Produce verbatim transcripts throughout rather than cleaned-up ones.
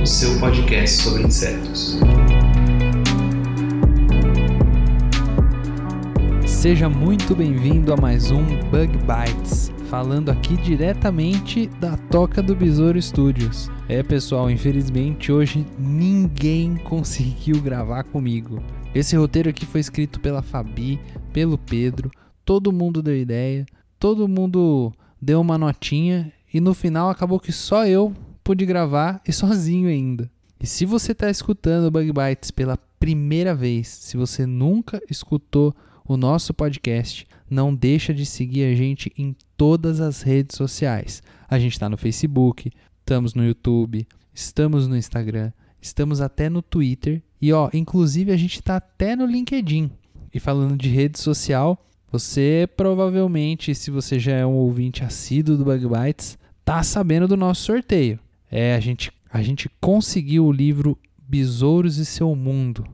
o seu podcast sobre insetos. Seja muito bem-vindo a mais um Bug Bites, falando aqui diretamente da Toca do Besouro Studios. É, pessoal, infelizmente hoje ninguém conseguiu gravar comigo. Esse roteiro aqui foi escrito pela Fabi, pelo Pedro, todo mundo deu ideia, todo mundo deu uma notinha e no final acabou que só eu pude gravar e sozinho ainda. E se você está escutando o Bug Bites pela primeira vez, se você nunca escutou o nosso podcast, não deixa de seguir a gente em todas as redes sociais. A gente está no Facebook, estamos no YouTube, estamos no Instagram, estamos até no Twitter e, ó, inclusive a gente está até no LinkedIn. E falando de rede social, você provavelmente, se você já é um ouvinte assíduo do Bug Bites, tá sabendo do nosso sorteio. É, a gente, a gente conseguiu o livro Besouros e Seu Mundo.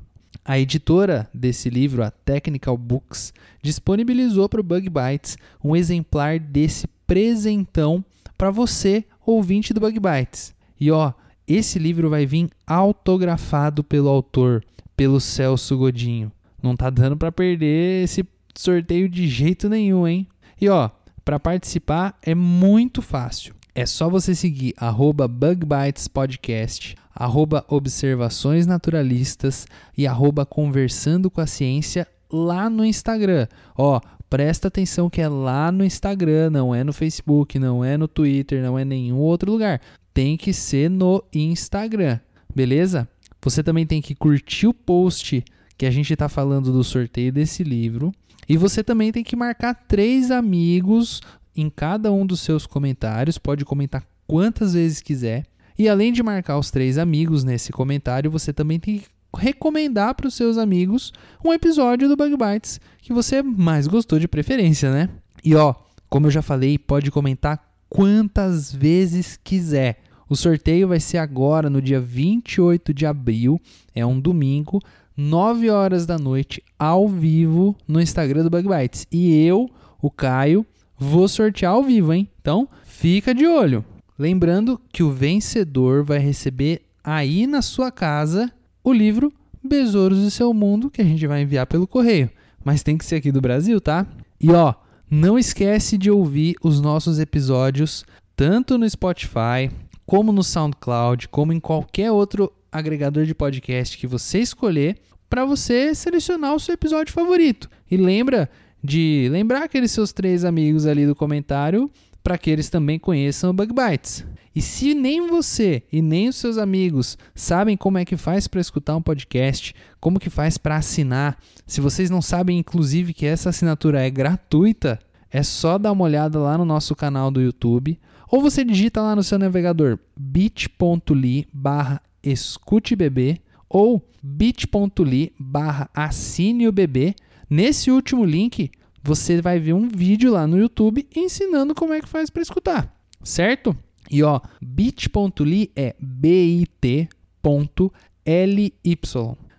A editora desse livro, a Technical Books, disponibilizou para o Bug Bites um exemplar desse presentão para você, ouvinte do Bug Bites. E ó, esse livro vai vir autografado pelo autor, pelo Celso Godinho. Não tá dando para perder esse sorteio de jeito nenhum, hein? E ó, para participar é muito fácil. É só você seguir arroba Bug Bites Podcast, arroba Observações Naturalistas e arroba Conversando com a Ciência lá no Instagram. Ó, presta atenção que é lá no Instagram, não é no Facebook, não é no Twitter, não é nenhum outro lugar. Tem que ser no Instagram, beleza? Você também tem que curtir o post que a gente tá falando do sorteio desse livro. E você também tem que marcar três amigos em cada um dos seus comentários, pode comentar quantas vezes quiser. E além de marcar os três amigos nesse comentário, você também tem que recomendar para os seus amigos um episódio do Bug Bites que você mais gostou de preferência, né? E ó, como eu já falei, pode comentar quantas vezes quiser. O sorteio vai ser agora, no dia vinte e oito de abril, é um domingo, nove horas da noite, ao vivo, no Instagram do Bug Bites. E eu, o Caio, vou sortear ao vivo, hein? Então, fica de olho. Lembrando que o vencedor vai receber aí na sua casa o livro Besouros e Seu Mundo, que a gente vai enviar pelo correio. Mas tem que ser aqui do Brasil, tá? E ó, não esquece de ouvir os nossos episódios, tanto no Spotify, como no SoundCloud, como em qualquer outro agregador de podcast que você escolher, para você selecionar o seu episódio favorito. E lembra de lembrar aqueles seus três amigos ali do comentário para que eles também conheçam o Bug Bites. E se nem você e nem os seus amigos sabem como é que faz para escutar um podcast, como que faz para assinar, se vocês não sabem, inclusive, que essa assinatura é gratuita, é só dar uma olhada lá no nosso canal do YouTube ou você digita lá no seu navegador bit.ly barra escutebebê ou bit.ly barra assineobebê. Nesse último link, você vai ver um vídeo lá no YouTube ensinando como é que faz para escutar, certo? E ó, bit.ly é bit.ly,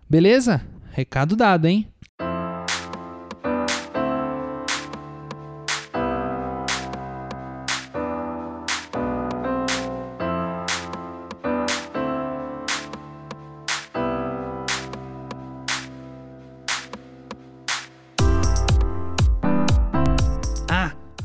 beleza? Recado dado, hein?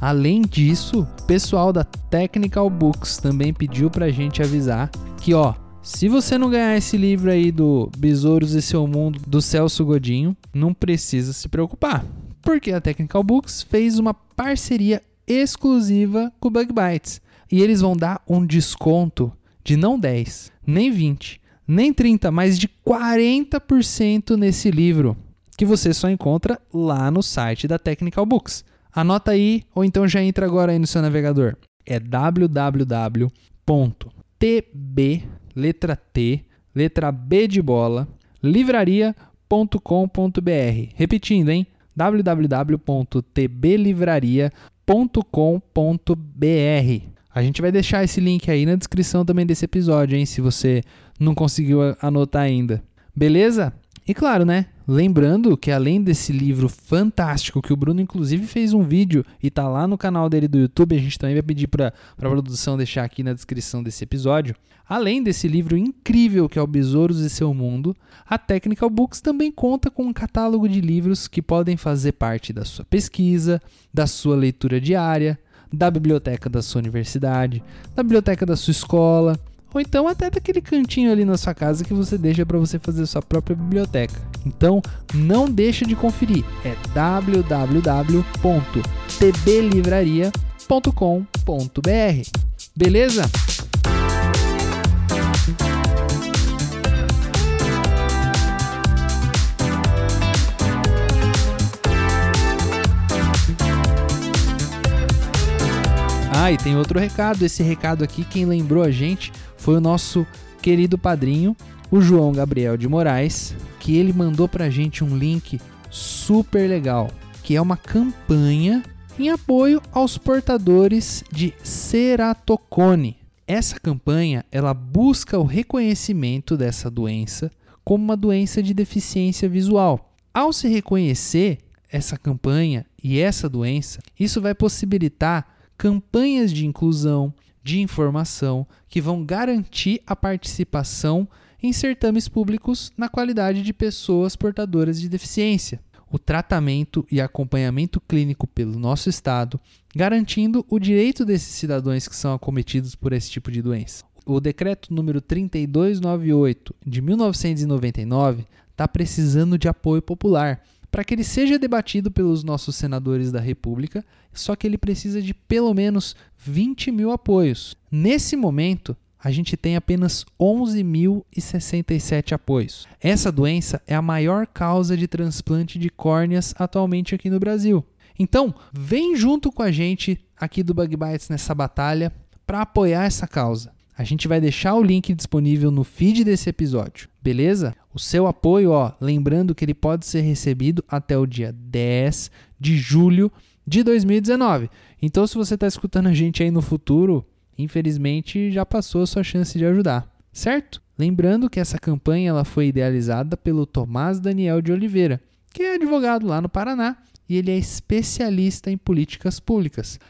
Além disso, o pessoal da Technical Books também pediu pra gente avisar que, ó, se você não ganhar esse livro aí do Besouros e Seu Mundo, do Celso Godinho, não precisa se preocupar, porque a Technical Books fez uma parceria exclusiva com o Bug Bites e eles vão dar um desconto de não dez, nem vinte, nem trinta, mas de quarenta por cento nesse livro, que você só encontra lá no site da Technical Books. Anota aí, ou então já entra agora aí no seu navegador. É w w w ponto T B, letra T, letra B de bola, livraria ponto com ponto b r. Repetindo, hein? w w w ponto t b livraria ponto com ponto b r. A gente vai deixar esse link aí na descrição também desse episódio, hein? Se você não conseguiu anotar ainda. Beleza? E claro, né? Lembrando que além desse livro fantástico, que o Bruno inclusive fez um vídeo e tá lá no canal dele do YouTube, a gente também vai pedir para a produção deixar aqui na descrição desse episódio. Além desse livro incrível que é o Besouros e Seu Mundo, a Technical Books também conta com um catálogo de livros que podem fazer parte da sua pesquisa, da sua leitura diária, da biblioteca da sua universidade, da biblioteca da sua escola, ou então até daquele cantinho ali na sua casa que você deixa para você fazer sua própria biblioteca. Então, não deixa de conferir. É w w w ponto t b livraria ponto com ponto b r. Beleza? Ah, e tem outro recado. Esse recado aqui, quem lembrou a gente foi o nosso querido padrinho, o João Gabriel de Moraes, que ele mandou pra gente um link super legal, que é uma campanha em apoio aos portadores de ceratocone. Essa campanha, ela busca o reconhecimento dessa doença como uma doença de deficiência visual. Ao se reconhecer essa campanha e essa doença, isso vai possibilitar campanhas de inclusão, de informação, que vão garantir a participação em certames públicos na qualidade de pessoas portadoras de deficiência. O tratamento e acompanhamento clínico pelo nosso Estado, garantindo o direito desses cidadãos que são acometidos por esse tipo de doença. O decreto número trinta e dois noventa e oito, de mil novecentos e noventa e nove, está precisando de apoio popular, para que ele seja debatido pelos nossos senadores da República, só que ele precisa de pelo menos vinte mil apoios. Nesse momento, a gente tem apenas onze mil e sessenta e sete apoios. Essa doença é a maior causa de transplante de córneas atualmente aqui no Brasil. Então, vem junto com a gente aqui do Bug Bites nessa batalha para apoiar essa causa. A gente vai deixar o link disponível no feed desse episódio, beleza? O seu apoio, ó, lembrando que ele pode ser recebido até o dia dez de julho de dois mil e dezenove. Então, se você está escutando a gente aí no futuro, infelizmente já passou a sua chance de ajudar, certo? Lembrando que essa campanha ela foi idealizada pelo Tomás Daniel de Oliveira, que é advogado lá no Paraná e ele é especialista em políticas públicas.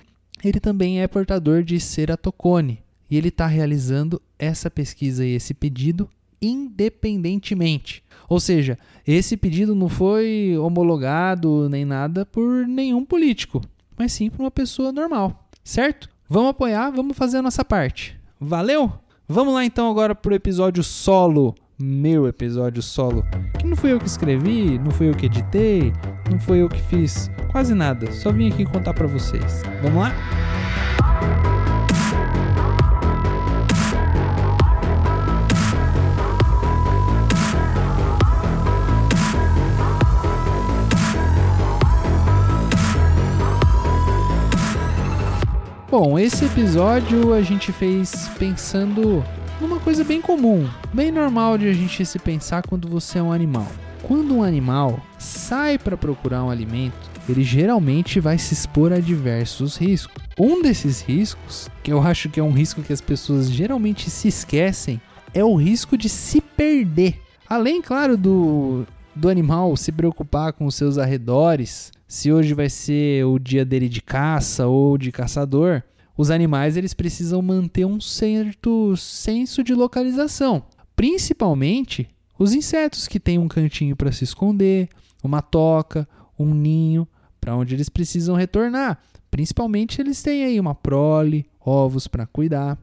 Ele também é portador de ceratocone. E ele está realizando essa pesquisa e esse pedido independentemente. Ou seja, esse pedido não foi homologado nem nada por nenhum político, mas sim por uma pessoa normal, certo? Vamos apoiar, vamos fazer a nossa parte. Valeu? Vamos lá então agora para o episódio solo, meu episódio solo, que não fui eu que escrevi, não fui eu que editei, não fui eu que fiz quase nada, só vim aqui contar para vocês. Vamos lá? Bom, esse episódio a gente fez pensando numa coisa bem comum, bem normal de a gente se pensar quando você é um animal. Quando um animal sai para procurar um alimento, ele geralmente vai se expor a diversos riscos. Um desses riscos, que eu acho que é um risco que as pessoas geralmente se esquecem, é o risco de se perder. Além, claro, do, do animal se preocupar com os seus arredores, se hoje vai ser o dia dele de caça ou de caçador, os animais eles precisam manter um certo senso de localização. Principalmente os insetos que têm um cantinho para se esconder, uma toca, um ninho, para onde eles precisam retornar. Principalmente eles têm aí uma prole, ovos para cuidar.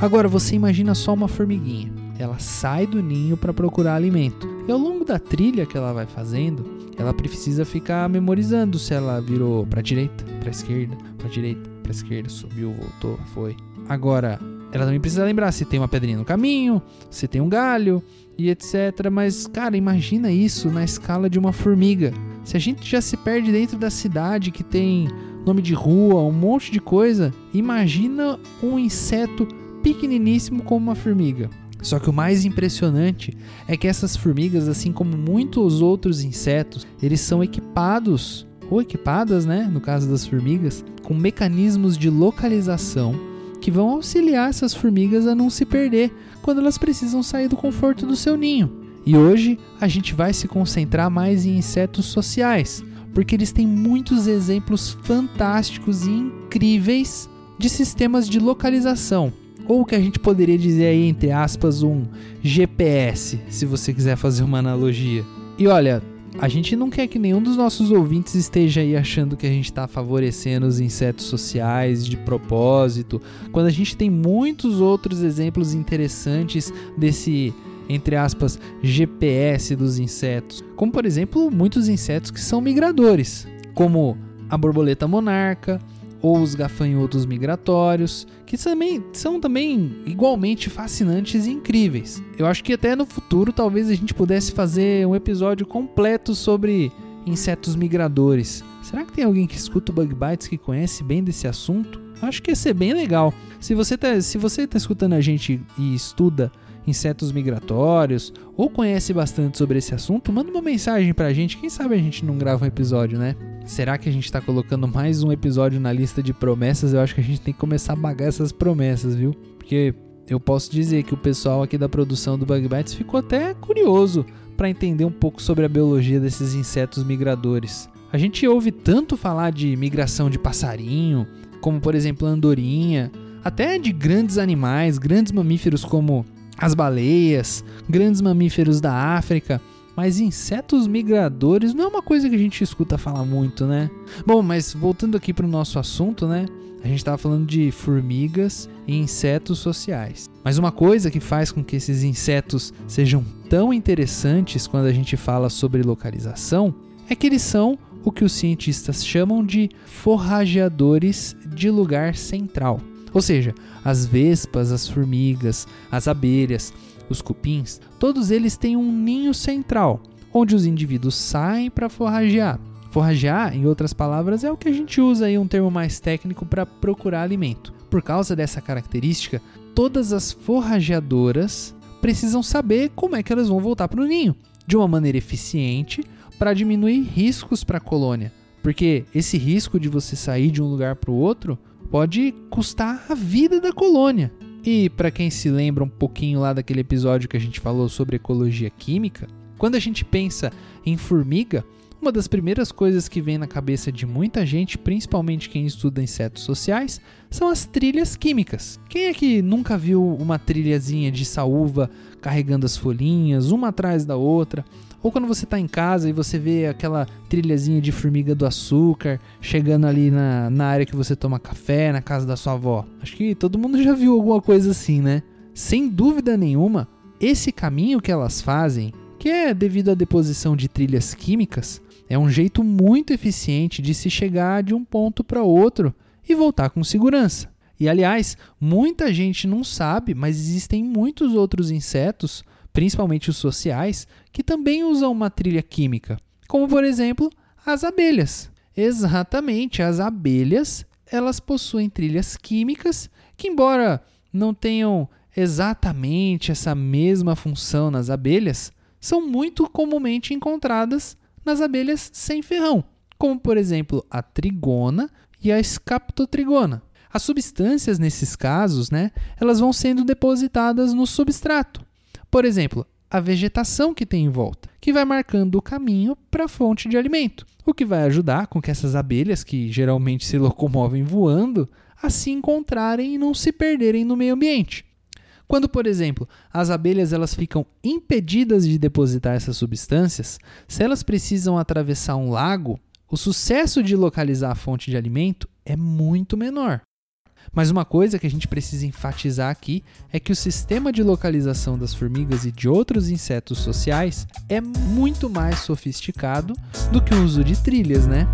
Agora você imagina só uma formiguinha. Ela sai do ninho para procurar alimento. E ao longo da trilha que ela vai fazendo, ela precisa ficar memorizando se ela virou para direita, para esquerda, para direita, para esquerda, subiu, voltou, foi. Agora, ela também precisa lembrar se tem uma pedrinha no caminho, se tem um galho e etcétera. Mas, cara, imagina isso na escala de uma formiga. Se a gente já se perde dentro da cidade que tem nome de rua, um monte de coisa, imagina um inseto pequeniníssimo como uma formiga. Só que o mais impressionante é que essas formigas, assim como muitos outros insetos, eles são equipados, ou equipadas, né, no caso das formigas, com mecanismos de localização que vão auxiliar essas formigas a não se perder quando elas precisam sair do conforto do seu ninho. E hoje a gente vai se concentrar mais em insetos sociais, porque eles têm muitos exemplos fantásticos e incríveis de sistemas de localização, ou o que a gente poderia dizer aí, entre aspas, um G P S, se você quiser fazer uma analogia. E olha, a gente não quer que nenhum dos nossos ouvintes esteja aí achando que a gente está favorecendo os insetos sociais de propósito, quando a gente tem muitos outros exemplos interessantes desse, entre aspas, G P S dos insetos, como por exemplo muitos insetos que são migradores, como a borboleta monarca ou os gafanhotos migratórios, que também, são também igualmente fascinantes e incríveis. Eu acho que até no futuro talvez a gente pudesse fazer um episódio completo sobre insetos migradores. Será que tem alguém que escuta o Bug Bites que conhece bem desse assunto? Eu acho que ia ser bem legal. Se você tá, se você tá escutando a gente e estuda insetos migratórios, ou conhece bastante sobre esse assunto, manda uma mensagem pra gente, quem sabe a gente não grava um episódio, né? Será que a gente tá colocando mais um episódio na lista de promessas? Eu acho que a gente tem que começar a pagar essas promessas, viu? Porque eu posso dizer que o pessoal aqui da produção do Bug Bites ficou até curioso pra entender um pouco sobre a biologia desses insetos migradores. A gente ouve tanto falar de migração de passarinho, como por exemplo a andorinha, até de grandes animais, grandes mamíferos como as baleias, grandes mamíferos da África, mas insetos migradores não é uma coisa que a gente escuta falar muito, né? Bom, mas voltando aqui para o nosso assunto, né? A gente estava falando de formigas e insetos sociais. Mas uma coisa que faz com que esses insetos sejam tão interessantes quando a gente fala sobre localização é que eles são o que os cientistas chamam de forrageadores de lugar central. Ou seja, as vespas, as formigas, as abelhas, os cupins, todos eles têm um ninho central, onde os indivíduos saem para forragear. Forragear, em outras palavras, é o que a gente usa aí um termo mais técnico para procurar alimento. Por causa dessa característica, todas as forrageadoras precisam saber como é que elas vão voltar para o ninho, de uma maneira eficiente, para diminuir riscos para a colônia. Porque esse risco de você sair de um lugar para o outro pode custar a vida da colônia. E para quem se lembra um pouquinho lá daquele episódio que a gente falou sobre ecologia química, quando a gente pensa em formiga, uma das primeiras coisas que vem na cabeça de muita gente, principalmente quem estuda insetos sociais, são as trilhas químicas. Quem é que nunca viu uma trilhazinha de saúva carregando as folhinhas, uma atrás da outra? Ou quando você está em casa e você vê aquela trilhazinha de formiga do açúcar chegando ali na, na área que você toma café, na casa da sua avó. Acho que todo mundo já viu alguma coisa assim, né? Sem dúvida nenhuma, esse caminho que elas fazem, que é devido à deposição de trilhas químicas, é um jeito muito eficiente de se chegar de um ponto para outro e voltar com segurança. E aliás, muita gente não sabe, mas existem muitos outros insetos, principalmente os sociais, que também usam uma trilha química, como por exemplo as abelhas. Exatamente, as abelhas, elas possuem trilhas químicas que, embora não tenham exatamente essa mesma função nas abelhas, são muito comumente encontradas nas abelhas sem ferrão, como por exemplo a trigona e a escaptotrigona. As substâncias nesses casos, né, elas vão sendo depositadas no substrato. Por exemplo, a vegetação que tem em volta, que vai marcando o caminho para a fonte de alimento, o que vai ajudar com que essas abelhas, que geralmente se locomovem voando, a se encontrarem e não se perderem no meio ambiente. Quando, por exemplo, as abelhas elas ficam impedidas de depositar essas substâncias, se elas precisam atravessar um lago, o sucesso de localizar a fonte de alimento é muito menor. Mas uma coisa que a gente precisa enfatizar aqui é que o sistema de localização das formigas e de outros insetos sociais é muito mais sofisticado do que o uso de trilhas, né?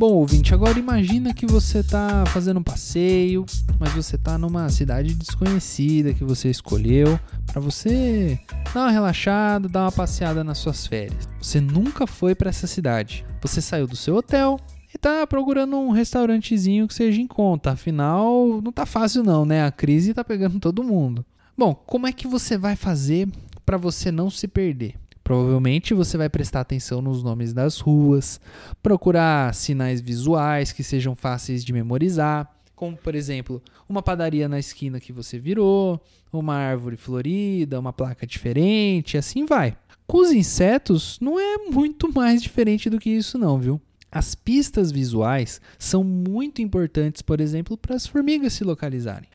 Bom, ouvinte, agora imagina que você tá fazendo um passeio, mas você tá numa cidade desconhecida que você escolheu para você dar uma relaxada, dar uma passeada nas suas férias. Você nunca foi para essa cidade. Você saiu do seu hotel e tá procurando um restaurantezinho que seja em conta. Afinal, não tá fácil não, né? A crise tá pegando todo mundo. Bom, como é que você vai fazer para você não se perder? Provavelmente você vai prestar atenção nos nomes das ruas, procurar sinais visuais que sejam fáceis de memorizar, como, por exemplo, uma padaria na esquina que você virou, uma árvore florida, uma placa diferente, assim vai. Com os insetos, não é muito mais diferente do que isso não, viu? As pistas visuais são muito importantes, por exemplo, para as formigas se localizarem.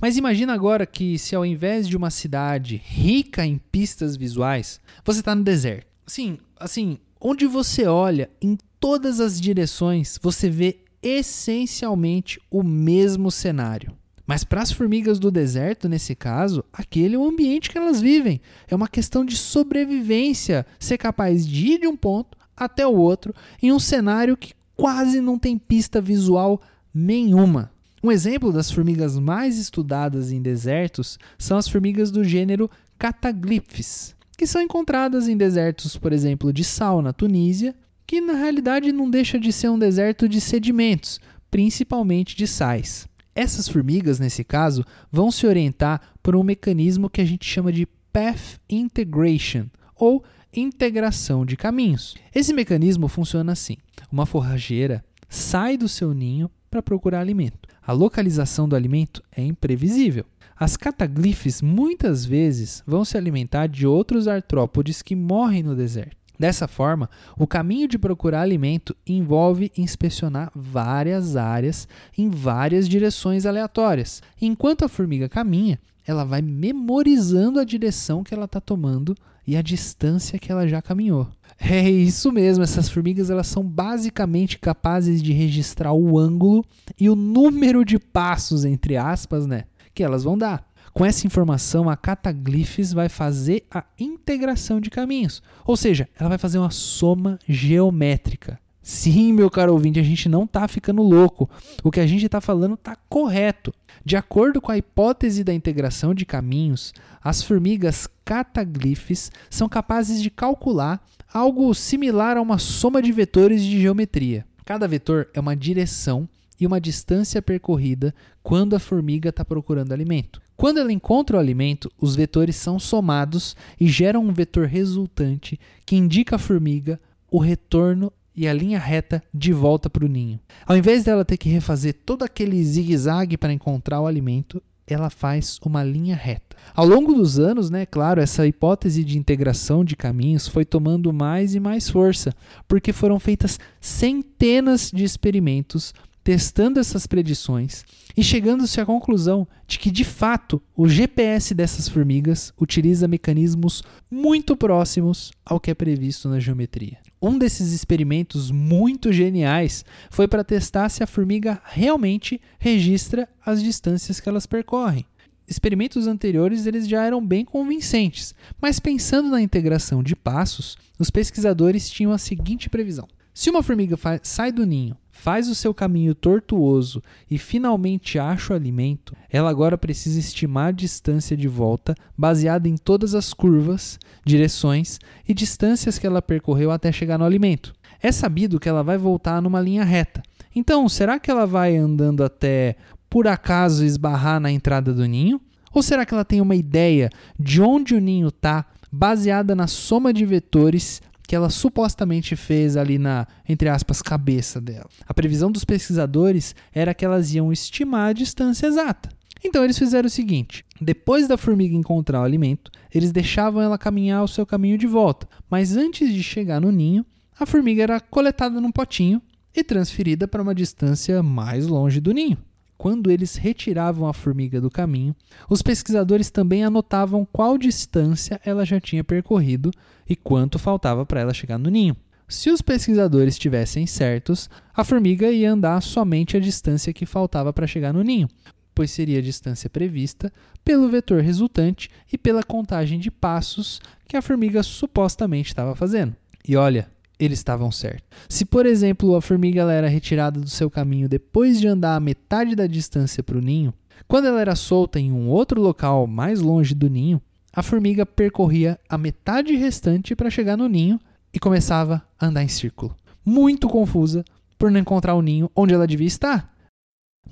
Mas imagina agora que se ao invés de uma cidade rica em pistas visuais, você está no deserto. Assim, assim, onde você olha em todas as direções, você vê essencialmente o mesmo cenário. Mas para as formigas do deserto, nesse caso, aquele é o ambiente que elas vivem. É uma questão de sobrevivência, ser capaz de ir de um ponto até o outro em um cenário que quase não tem pista visual nenhuma. Um exemplo das formigas mais estudadas em desertos são as formigas do gênero Cataglyphis, que são encontradas em desertos, por exemplo, de sal na Tunísia, que na realidade não deixa de ser um deserto de sedimentos, principalmente de sais. Essas formigas, nesse caso, vão se orientar por um mecanismo que a gente chama de path integration, ou integração de caminhos. Esse mecanismo funciona assim: uma forrageira sai do seu ninho para procurar alimento. A localização do alimento é imprevisível. As cataglifes muitas vezes vão se alimentar de outros artrópodes que morrem no deserto. Dessa forma, o caminho de procurar alimento envolve inspecionar várias áreas em várias direções aleatórias. Enquanto a formiga caminha, ela vai memorizando a direção que ela está tomando e a distância que ela já caminhou. É isso mesmo, essas formigas elas são basicamente capazes de registrar o ângulo e o número de passos, entre aspas, né, que elas vão dar. Com essa informação, a Cataglyphis vai fazer a integração de caminhos, ou seja, ela vai fazer uma soma geométrica. Sim, meu caro ouvinte, a gente não está ficando louco. O que a gente está falando está correto. De acordo com a hipótese da integração de caminhos, as formigas cataglifes são capazes de calcular algo similar a uma soma de vetores de geometria. Cada vetor é uma direção e uma distância percorrida quando a formiga está procurando alimento. Quando ela encontra o alimento, os vetores são somados e geram um vetor resultante que indica à formiga o retorno e a linha reta de volta para o ninho. Ao invés dela ter que refazer todo aquele zigue-zague para encontrar o alimento, ela faz uma linha reta. Ao longo dos anos, né, claro, essa hipótese de integração de caminhos foi tomando mais e mais força, porque foram feitas centenas de experimentos testando essas predições e chegando-se à conclusão de que, de fato, o G P S dessas formigas utiliza mecanismos muito próximos ao que é previsto na geometria. Um desses experimentos muito geniais foi para testar se a formiga realmente registra as distâncias que elas percorrem. Experimentos anteriores eles já eram bem convincentes, mas pensando na integração de passos, os pesquisadores tinham a seguinte previsão. Se uma formiga fa- sai do ninho, faz o seu caminho tortuoso e finalmente acha o alimento, ela agora precisa estimar a distância de volta baseada em todas as curvas, direções e distâncias que ela percorreu até chegar no alimento. É sabido que ela vai voltar numa linha reta. Então, será que ela vai andando até, por acaso, esbarrar na entrada do ninho? Ou será que ela tem uma ideia de onde o ninho está baseada na soma de vetores que ela supostamente fez ali na, entre aspas, cabeça dela? A previsão dos pesquisadores era que elas iam estimar a distância exata. Então eles fizeram o seguinte: depois da formiga encontrar o alimento, eles deixavam ela caminhar o seu caminho de volta, mas antes de chegar no ninho, a formiga era coletada num potinho e transferida para uma distância mais longe do ninho. Quando eles retiravam a formiga do caminho, os pesquisadores também anotavam qual distância ela já tinha percorrido e quanto faltava para ela chegar no ninho. Se os pesquisadores estivessem certos, a formiga ia andar somente a distância que faltava para chegar no ninho, pois seria a distância prevista pelo vetor resultante e pela contagem de passos que a formiga supostamente estava fazendo. E olha, eles estavam certos. Se, por exemplo, a formiga ela era retirada do seu caminho depois de andar a metade da distância para o ninho, quando ela era solta em um outro local mais longe do ninho, a formiga percorria a metade restante para chegar no ninho e começava a andar em círculo, muito confusa por não encontrar o ninho onde ela devia estar.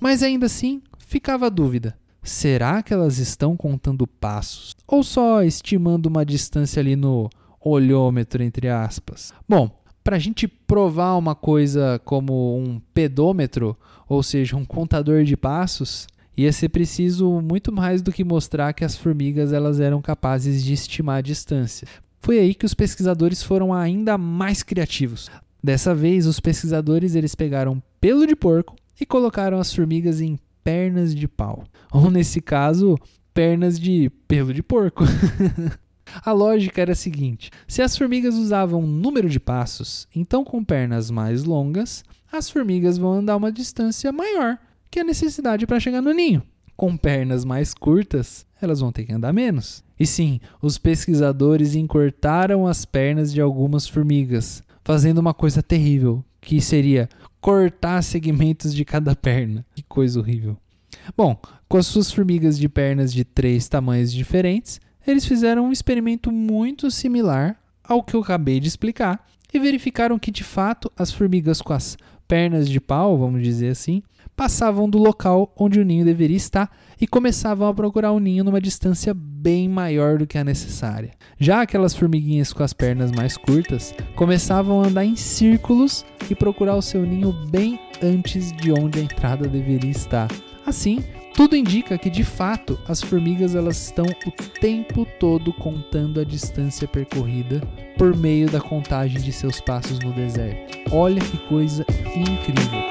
Mas ainda assim, ficava a dúvida. Será que elas estão contando passos ou só estimando uma distância ali no olhômetro, entre aspas? Bom, para a gente provar uma coisa como um pedômetro, ou seja, um contador de passos, ia ser preciso muito mais do que mostrar que as formigas elas eram capazes de estimar a distância. Foi aí que os pesquisadores foram ainda mais criativos. Dessa vez, os pesquisadores eles pegaram pelo de porco e colocaram as formigas em pernas de pau, ou nesse caso, pernas de pelo de porco. A lógica era a seguinte: se as formigas usavam um número de passos, então com pernas mais longas, as formigas vão andar uma distância maior que a necessidade para chegar no ninho. Com pernas mais curtas, elas vão ter que andar menos. E sim, os pesquisadores encurtaram as pernas de algumas formigas, fazendo uma coisa terrível, que seria cortar segmentos de cada perna. Que coisa horrível. Bom, com as suas formigas de pernas de três tamanhos diferentes, eles fizeram um experimento muito similar ao que eu acabei de explicar e verificaram que, de fato, as formigas com as pernas de pau, vamos dizer assim, passavam do local onde o ninho deveria estar e começavam a procurar o ninho numa distância bem maior do que a necessária. Já aquelas formiguinhas com as pernas mais curtas começavam a andar em círculos e procurar o seu ninho bem antes de onde a entrada deveria estar. Assim, tudo indica que, de fato, as formigas elas estão o tempo todo contando a distância percorrida por meio da contagem de seus passos no deserto. Olha que coisa incrível!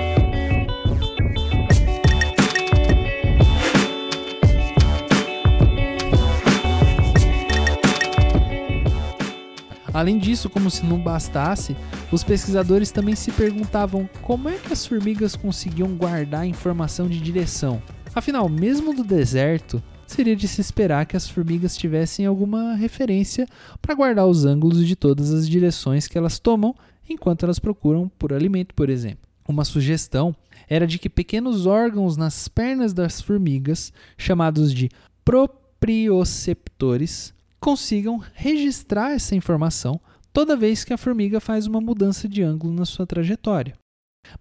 Além disso, como se não bastasse, os pesquisadores também se perguntavam como é que as formigas conseguiam guardar a informação de direção. Afinal, mesmo do deserto, seria de se esperar que as formigas tivessem alguma referência para guardar os ângulos de todas as direções que elas tomam enquanto elas procuram por alimento, por exemplo. Uma sugestão era de que pequenos órgãos nas pernas das formigas, chamados de proprioceptores, consigam registrar essa informação toda vez que a formiga faz uma mudança de ângulo na sua trajetória.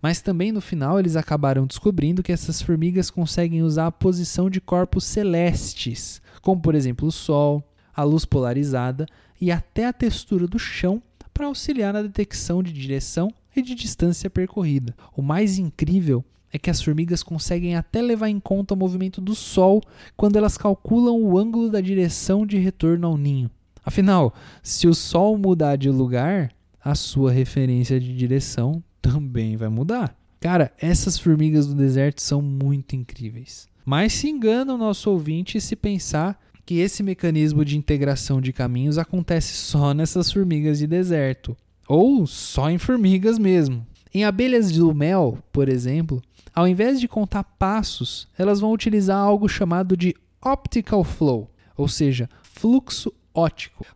Mas também no final eles acabaram descobrindo que essas formigas conseguem usar a posição de corpos celestes, como por exemplo o sol, a luz polarizada e até a textura do chão para auxiliar na detecção de direção e de distância percorrida. O mais incrível é que as formigas conseguem até levar em conta o movimento do sol quando elas calculam o ângulo da direção de retorno ao ninho. Afinal, se o sol mudar de lugar, a sua referência de direção também vai mudar. Cara, essas formigas do deserto são muito incríveis. Mas se engana o nosso ouvinte se pensar que esse mecanismo de integração de caminhos acontece só nessas formigas de deserto. Ou só em formigas mesmo. Em abelhas do mel, por exemplo, ao invés de contar passos, elas vão utilizar algo chamado de optical flow, ou seja, fluxo óptico,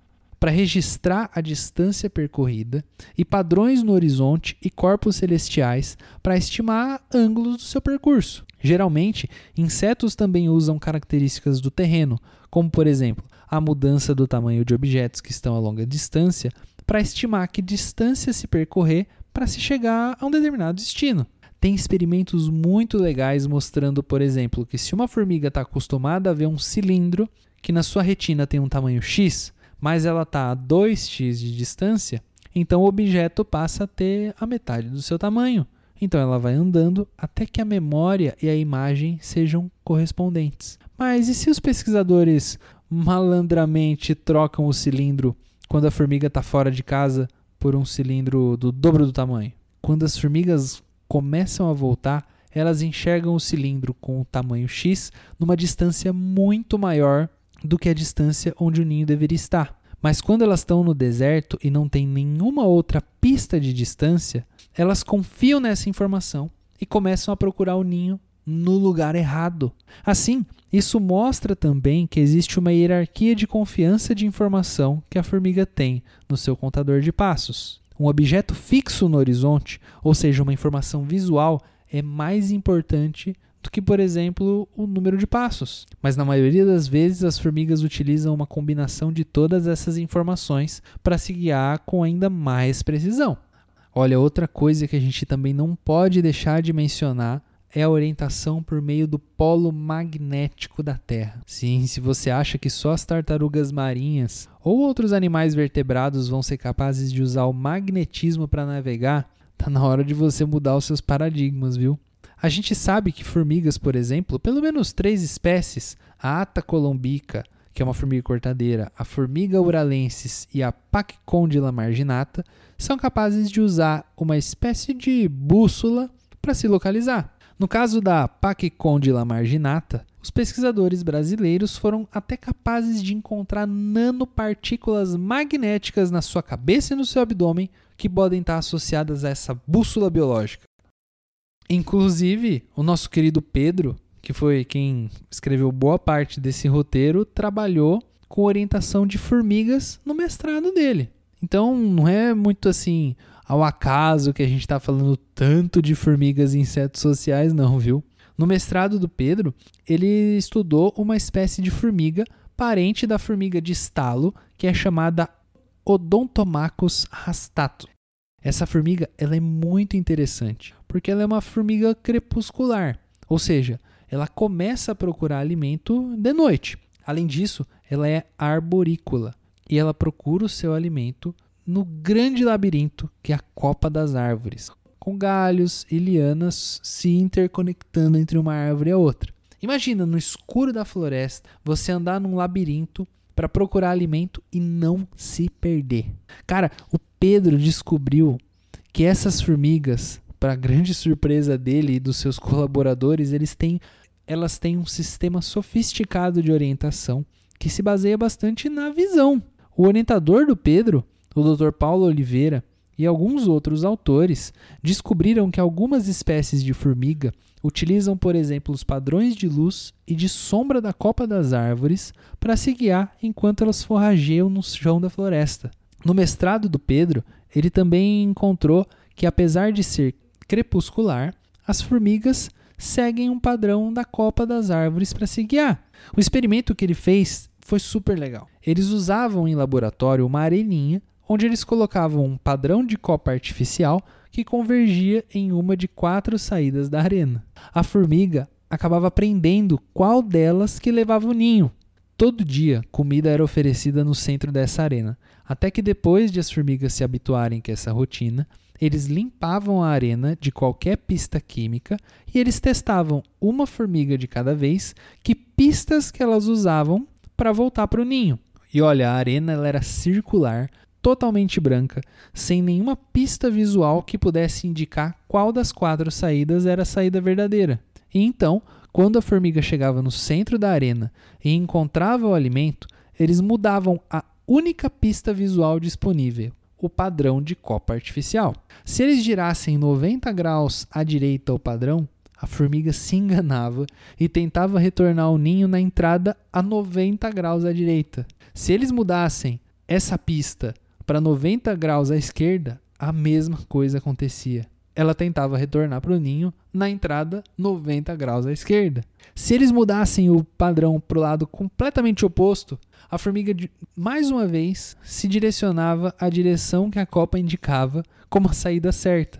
para registrar a distância percorrida e padrões no horizonte e corpos celestiais para estimar ângulos do seu percurso. Geralmente, insetos também usam características do terreno, como por exemplo, a mudança do tamanho de objetos que estão a longa distância para estimar que distância se percorrer para se chegar a um determinado destino. Tem experimentos muito legais mostrando, por exemplo, que se uma formiga está acostumada a ver um cilindro que na sua retina tem um tamanho X, mas ela está a dois x de distância, então o objeto passa a ter a metade do seu tamanho. Então ela vai andando até que a memória e a imagem sejam correspondentes. Mas e se os pesquisadores malandramente trocam o cilindro quando a formiga está fora de casa por um cilindro do dobro do tamanho? Quando as formigas começam a voltar, elas enxergam o cilindro com o tamanho X numa distância muito maior do que a distância onde o ninho deveria estar. Mas quando elas estão no deserto e não tem nenhuma outra pista de distância, elas confiam nessa informação e começam a procurar o ninho no lugar errado. Assim, isso mostra também que existe uma hierarquia de confiança de informação que a formiga tem no seu contador de passos. Um objeto fixo no horizonte, ou seja, uma informação visual, é mais importante do que, por exemplo, o número de passos. Mas na maioria das vezes, as formigas utilizam uma combinação de todas essas informações para se guiar com ainda mais precisão. Olha, outra coisa que a gente também não pode deixar de mencionar é a orientação por meio do polo magnético da Terra. Sim, se você acha que só as tartarugas marinhas ou outros animais vertebrados vão ser capazes de usar o magnetismo para navegar, tá na hora de você mudar os seus paradigmas, viu? A gente sabe que formigas, por exemplo, pelo menos três espécies, a Atta colombica, que é uma formiga cortadeira, a formiga Uralensis e a Pachycondyla marginata, são capazes de usar uma espécie de bússola para se localizar. No caso da Pachycondyla marginata, os pesquisadores brasileiros foram até capazes de encontrar nanopartículas magnéticas na sua cabeça e no seu abdômen que podem estar associadas a essa bússola biológica. Inclusive, o nosso querido Pedro, que foi quem escreveu boa parte desse roteiro, trabalhou com orientação de formigas no mestrado dele. Então, não é muito assim ao acaso que a gente está falando tanto de formigas e insetos sociais, não, viu? No mestrado do Pedro, ele estudou uma espécie de formiga parente da formiga de estalo, que é chamada Odontomachus hastatus. Essa formiga ela é muito interessante, porque ela é uma formiga crepuscular, ou seja, ela começa a procurar alimento de noite. Além disso, ela é arborícola e ela procura o seu alimento no grande labirinto que é a copa das árvores, com galhos e lianas se interconectando entre uma árvore e a outra. Imagina, no escuro da floresta, você andar num labirinto para procurar alimento e não se perder. Cara, o Pedro descobriu que essas formigas, para grande surpresa dele e dos seus colaboradores, eles têm, elas têm um sistema sofisticado de orientação que se baseia bastante na visão. O orientador do Pedro, o doutor Paulo Oliveira e alguns outros autores descobriram que algumas espécies de formiga utilizam, por exemplo, os padrões de luz e de sombra da copa das árvores para se guiar enquanto elas forrageiam no chão da floresta. No mestrado do Pedro, ele também encontrou que, apesar de ser crepuscular, as formigas seguem um padrão da copa das árvores para se guiar. O experimento que ele fez foi super legal. Eles usavam em laboratório uma areninha onde eles colocavam um padrão de copa artificial que convergia em uma de quatro saídas da arena. A formiga acabava aprendendo qual delas que levava o ninho. Todo dia, comida era oferecida no centro dessa arena, até que depois de as formigas se habituarem com essa rotina, eles limpavam a arena de qualquer pista química e eles testavam uma formiga de cada vez que pistas que elas usavam para voltar para o ninho. E olha, a arena ela era circular, totalmente branca, sem nenhuma pista visual que pudesse indicar qual das quatro saídas era a saída verdadeira. E então, quando a formiga chegava no centro da arena e encontrava o alimento, eles mudavam a única pista visual disponível, o padrão de copa artificial. Se eles girassem noventa graus à direita ao padrão, a formiga se enganava e tentava retornar ao ninho na entrada a noventa graus à direita. Se eles mudassem essa pista para noventa graus à esquerda, a mesma coisa acontecia. Ela tentava retornar para o ninho na entrada noventa graus à esquerda. Se eles mudassem o padrão para o lado completamente oposto, a formiga, mais uma vez, se direcionava à direção que a copa indicava como a saída certa.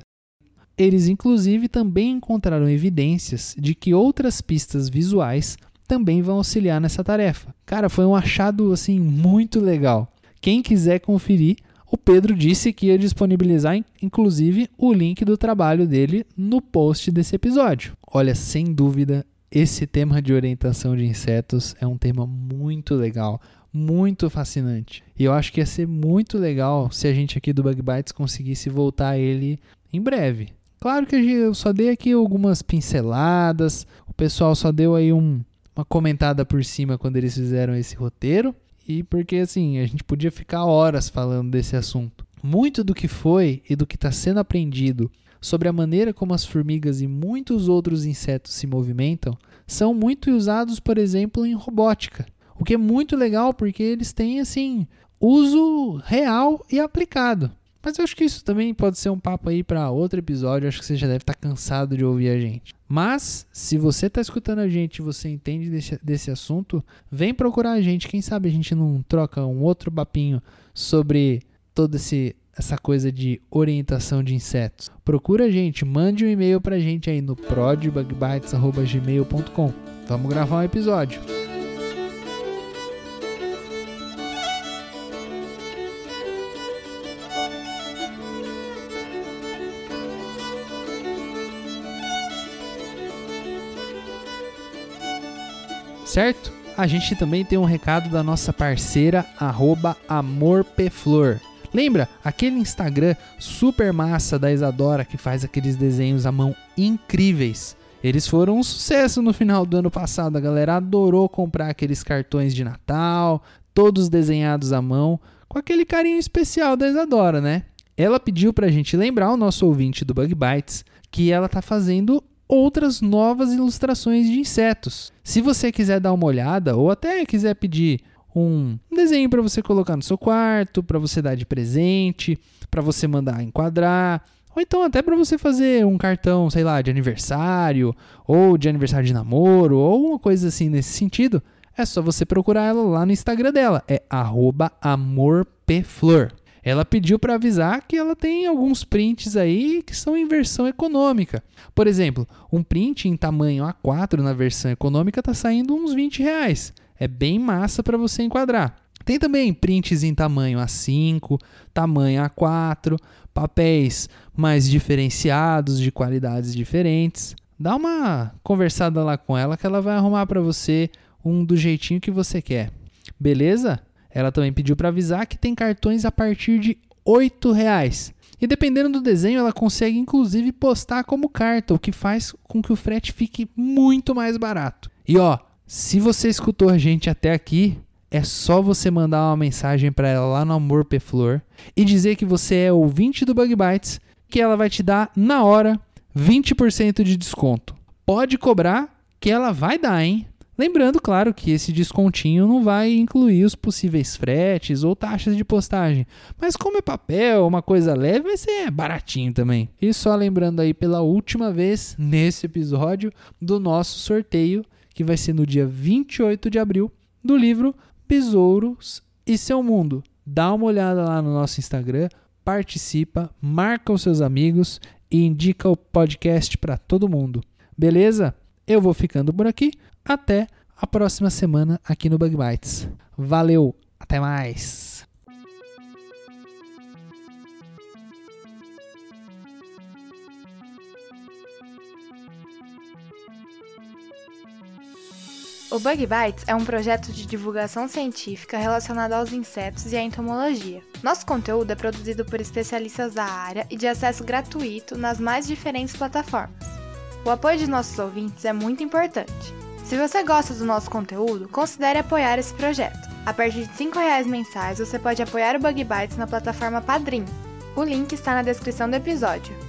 Eles, inclusive, também encontraram evidências de que outras pistas visuais também vão auxiliar nessa tarefa. Cara, foi um achado assim, muito legal. Quem quiser conferir, o Pedro disse que ia disponibilizar, inclusive, o link do trabalho dele no post desse episódio. Olha, sem dúvida, esse tema de orientação de insetos é um tema muito legal, muito fascinante. E eu acho que ia ser muito legal se a gente aqui do Bug Bites conseguisse voltar a ele em breve. Claro que eu só dei aqui algumas pinceladas, o pessoal só deu aí um, uma comentada por cima quando eles fizeram esse roteiro. E porque, assim, a gente podia ficar horas falando desse assunto. Muito do que foi e do que está sendo aprendido sobre a maneira como as formigas e muitos outros insetos se movimentam são muito usados, por exemplo, em robótica. O que é muito legal porque eles têm, assim, uso real e aplicado. Mas eu acho que isso também pode ser um papo aí para outro episódio. Acho que você já deve estar cansado de ouvir a gente. Mas, se você está escutando a gente e você entende desse, desse assunto, vem procurar a gente. Quem sabe a gente não troca um outro papinho sobre toda essa coisa de orientação de insetos. Procura a gente, mande um e-mail para a gente aí no prod bug bites arroba gmail ponto com. Vamos gravar um episódio. Certo? A gente também tem um recado da nossa parceira, arroba amorpeflor. Lembra? Aquele Instagram super massa da Isadora que faz aqueles desenhos à mão incríveis. Eles foram um sucesso no final do ano passado. A galera adorou comprar aqueles cartões de Natal, todos desenhados à mão, com aquele carinho especial da Isadora, né? Ela pediu pra gente lembrar o nosso ouvinte do Bug Bites que ela tá fazendo outras novas ilustrações de insetos. Se você quiser dar uma olhada ou até quiser pedir um desenho para você colocar no seu quarto, para você dar de presente, para você mandar enquadrar, ou então até para você fazer um cartão, sei lá, de aniversário, ou de aniversário de namoro, ou uma coisa assim nesse sentido, é só você procurar ela lá no Instagram dela, é arroba amorpeflor. Ela pediu para avisar que ela tem alguns prints aí que são em versão econômica. Por exemplo, um print em tamanho A quatro na versão econômica está saindo uns vinte reais. É bem massa para você enquadrar. Tem também prints em tamanho A cinco, tamanho A quatro, papéis mais diferenciados, de qualidades diferentes. Dá uma conversada lá com ela que ela vai arrumar para você um do jeitinho que você quer. Beleza? Ela também pediu para avisar que tem cartões a partir de oito reais. E dependendo do desenho, ela consegue inclusive postar como carta, o que faz com que o frete fique muito mais barato. E ó, se você escutou a gente até aqui, é só você mandar uma mensagem para ela lá no Amorpeflor e dizer que você é ouvinte do Bug Bites, que ela vai te dar na hora vinte por cento de desconto. Pode cobrar que ela vai dar, hein? Lembrando, claro, que esse descontinho não vai incluir os possíveis fretes ou taxas de postagem. Mas como é papel, uma coisa leve, vai ser baratinho também. E só lembrando aí pela última vez, nesse episódio, do nosso sorteio, que vai ser no dia vinte e oito de abril, do livro Besouros e Seu Mundo. Dá uma olhada lá no nosso Instagram, participa, marca os seus amigos e indica o podcast para todo mundo. Beleza? Eu vou ficando por aqui. Até a próxima semana aqui no Bug Bites. Valeu, até mais! O Bug Bites é um projeto de divulgação científica relacionado aos insetos e à entomologia. Nosso conteúdo é produzido por especialistas da área e de acesso gratuito nas mais diferentes plataformas. O apoio de nossos ouvintes é muito importante. Se você gosta do nosso conteúdo, considere apoiar esse projeto. A partir de cinco reais mensais, você pode apoiar o Bug Bites na plataforma Padrim. O link está na descrição do episódio.